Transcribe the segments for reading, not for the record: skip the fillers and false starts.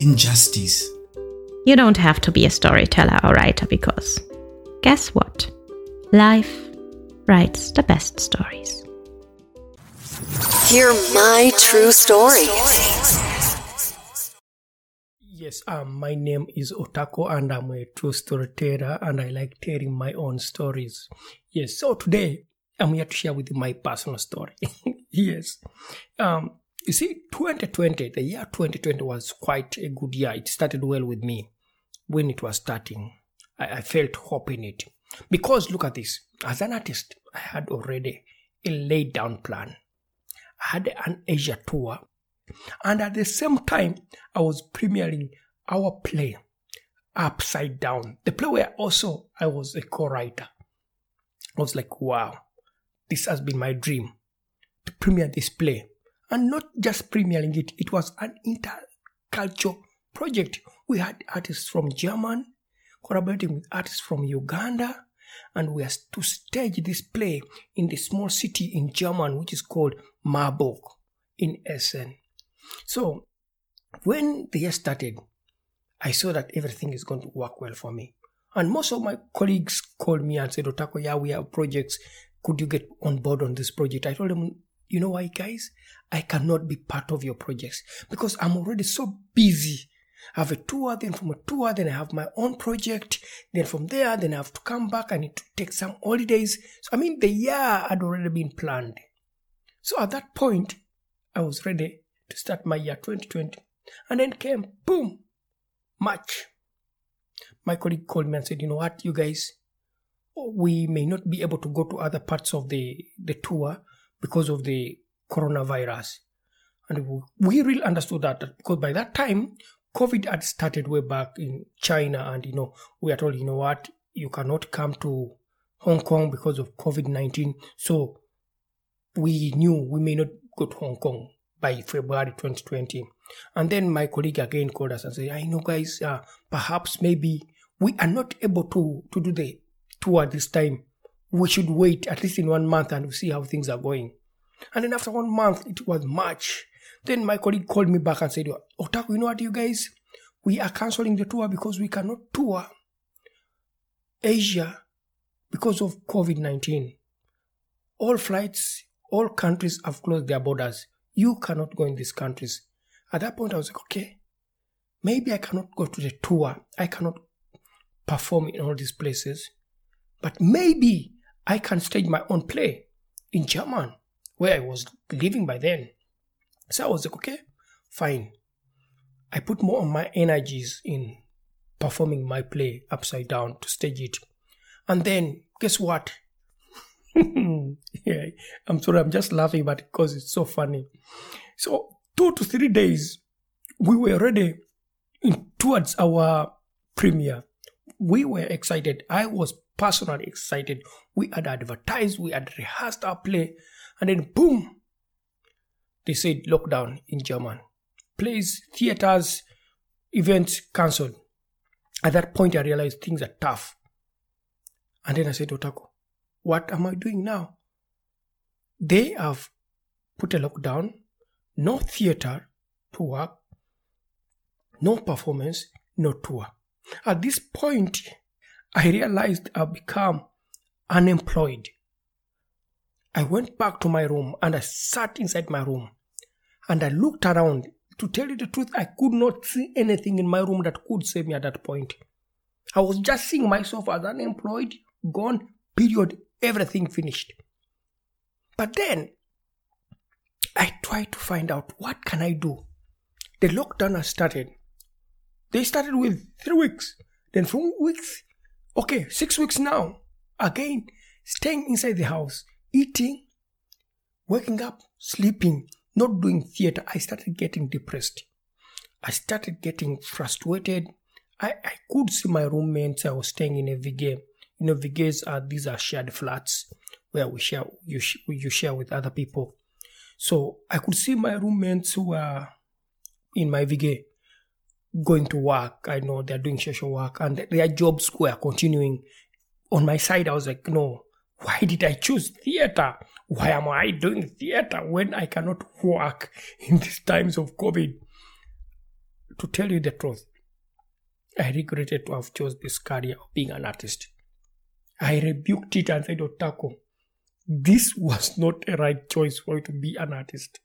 injustice. You don't have to be a storyteller or writer because, guess what? Life writes the best stories. Hear my true story. Yes, my name is Otako and I'm a true storyteller and I like telling my own stories. Yes, so today I'm here to share with you my personal story. Yes. You see, 2020, the year 2020 was quite a good year. It started well with me. When it was starting, I felt hope in it. Because look at this, as an artist, I had already a laid down plan. I had an Asia tour. And at the same time, I was premiering our play, Upside Down. The play where also I was a co-writer. I was like, wow, this has been my dream to premiere this play. And not just premiering it, it was an intercultural project. We had artists from Germany, collaborating with artists from Uganda, and we are to stage this play in the small city in Germany, which is called Marburg in Essen. So when the year started, I saw that everything is going to work well for me. And most of my colleagues called me and said, Otako, yeah, we have projects. Could you get on board on this project? I told them, you know why, guys? I cannot be part of your projects because I'm already so busy. I have a tour, then from a tour, then I have my own project. Then from there, then I have to come back. I need to take some holidays. So, I mean, the year had already been planned. So at that point, I was ready to start my year 2020. And then came, boom, March. My colleague called me and said, you know what, you guys, we may not be able to go to other parts of the tour because of the coronavirus. And we really understood that because by that time, COVID had started way back in China and, we are told, you know what, you cannot come to Hong Kong because of COVID-19. So we knew we may not go to Hong Kong by February 2020. And then my colleague again called us and said, I know guys, perhaps maybe we are not able to do the tour this time. We should wait at least in 1 month and see how things are going. And then after 1 month, it was March. Then my colleague called me back and said, Otako, you know what, you guys? We are cancelling the tour because we cannot tour Asia because of COVID-19. All flights, all countries have closed their borders. You cannot go in these countries. At that point, I was like, okay, maybe I cannot go to the tour. I cannot perform in all these places. But maybe I can stage my own play in Germany, where I was living by then. So I was like, okay, fine. I put more of my energies in performing my play Upside Down to stage it. And then, guess what? Yeah, I'm sorry, I'm just laughing, but because it's so funny. So 2 to 3 days, we were ready towards our premiere. We were excited. I was personally excited. We had advertised, we had rehearsed our play, and then boom, they said lockdown in Germany. Plays, theaters, events cancelled. At that point, I realized things are tough. And then I said, Otako, what am I doing now? They have put a lockdown, no theater to work, no performance, no tour. At this point, I realized I've become unemployed. I went back to my room and I sat inside my room and I looked around to tell you the truth, I could not see anything in my room that could save me at that point. I was just seeing myself as unemployed, gone, period, everything finished. But then, I tried to find out, what can I do? The lockdown has started. They started with 3 weeks. Then from weeks, 6 weeks now. Again, staying inside the house, eating, waking up, sleeping, not doing theater. I started getting depressed. I started getting frustrated. I could see my roommates. I was staying in a VG. You know, VGs are shared flats where you share with other people. So I could see my roommates who were in my VG going to work. I know they're doing social work and their jobs were continuing. On my side, I was like, no, why did I choose theater? Why am I doing theater when I cannot work in these times of COVID? To tell you the truth, I regretted to have chosen this career of being an artist. I rebuked it and said, Otako, this was not a right choice for you to be an artist.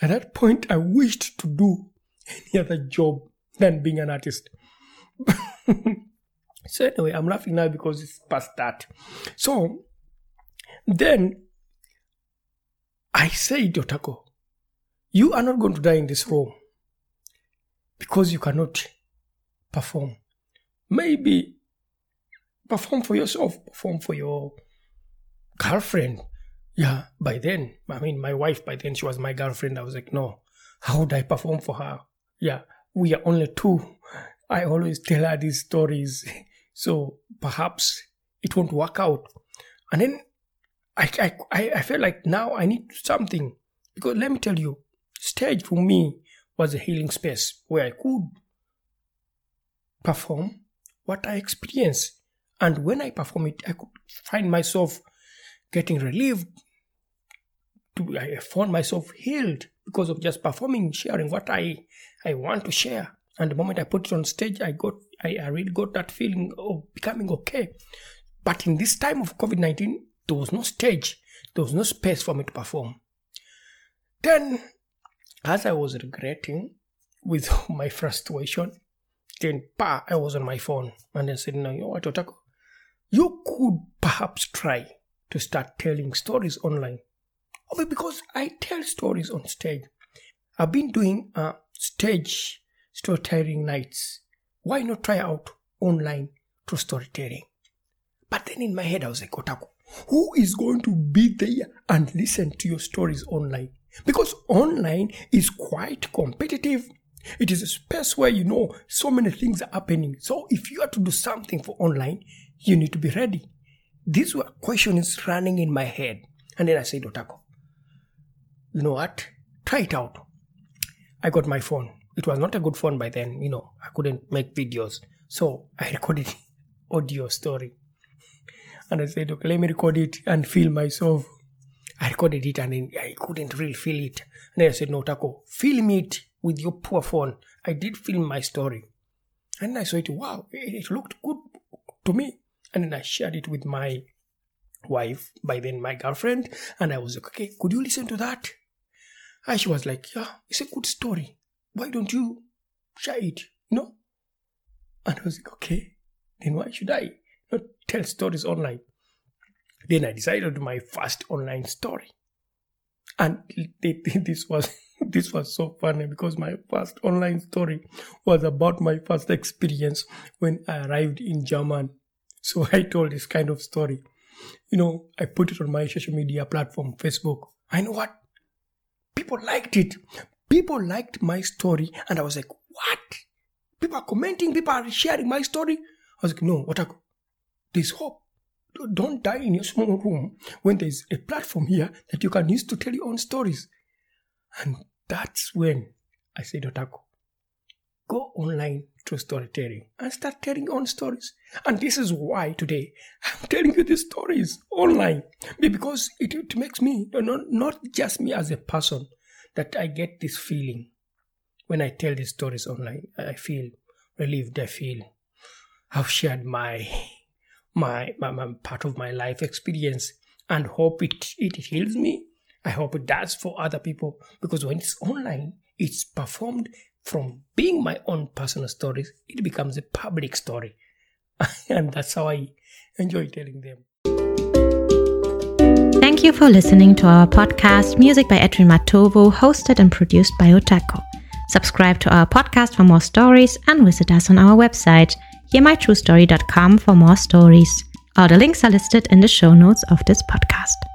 At that point, I wished to do any other job than being an artist. So anyway, I'm laughing now because it's past that. So then I said, Otako, you are not going to die in this room because you cannot perform. Maybe perform for yourself, perform for your girlfriend. Yeah, by then, my wife, by then she was my girlfriend. I was like, no, how would I perform for her? Yeah, we are only two. I always tell her these stories. So perhaps it won't work out. And then I felt like now I need something. Because let me tell you, stage for me was a healing space where I could perform what I experienced. And when I perform it, I could find myself getting relieved. I found myself healed because of just performing, sharing what I want to share. And the moment I put it on stage, I really got that feeling of becoming okay. But in this time of COVID-19, there was no stage. There was no space for me to perform. Then, as I was regretting with my frustration, then, I was on my phone. And I said, no, you know what, Otako? You could perhaps try to start telling stories online. Because I tell stories on stage. I've been doing a stage storytelling nights. Why not try out online through storytelling? But then in my head I was like, Otako, who is going to be there and listen to your stories online? Because online is quite competitive. It is a space where so many things are happening. So if you are to do something for online, you need to be ready. These were questions running in my head. And then I said, Otako, you know what? Try it out. I got my phone. It was not a good phone by then, I couldn't make videos. So I recorded audio story. And I said, okay, let me record it and feel myself. I recorded it and then I couldn't really feel it. And then I said, no, Otako, film it with your poor phone. I did film my story. And I saw it, wow, it looked good to me. And then I shared it with my wife, by then my girlfriend. And I was like, okay, could you listen to that? And she was like, yeah, it's a good story. Why don't you share it? No? And I was like, okay, then why should I not tell stories online? Then I decided my first online story. And this was so funny because my first online story was about my first experience when I arrived in Germany. So I told this kind of story. I put it on my social media platform, Facebook. I know what? People liked it. People liked my story and I was like, what? People are commenting, people are sharing my story. I was like, no, Otako, there's hope. Don't die in your small room when there's a platform here that you can use to tell your own stories. And that's when I said, Otako, go online to storytelling and start telling your own stories. And this is why today I'm telling you these stories online. Because it makes me, not just me as a person, that I get this feeling when I tell these stories online. I feel relieved. I feel I've shared my part of my life experience and hope it heals me. I hope it does for other people because when it's online, it's performed from being my own personal stories, it becomes a public story. And that's how I enjoy telling them. Thank you for listening to our podcast, Music by Edwin Matovo, hosted and produced by Otako. Subscribe to our podcast for more stories and visit us on our website, hearmytruestory.com, for more stories. All the links are listed in the show notes of this podcast.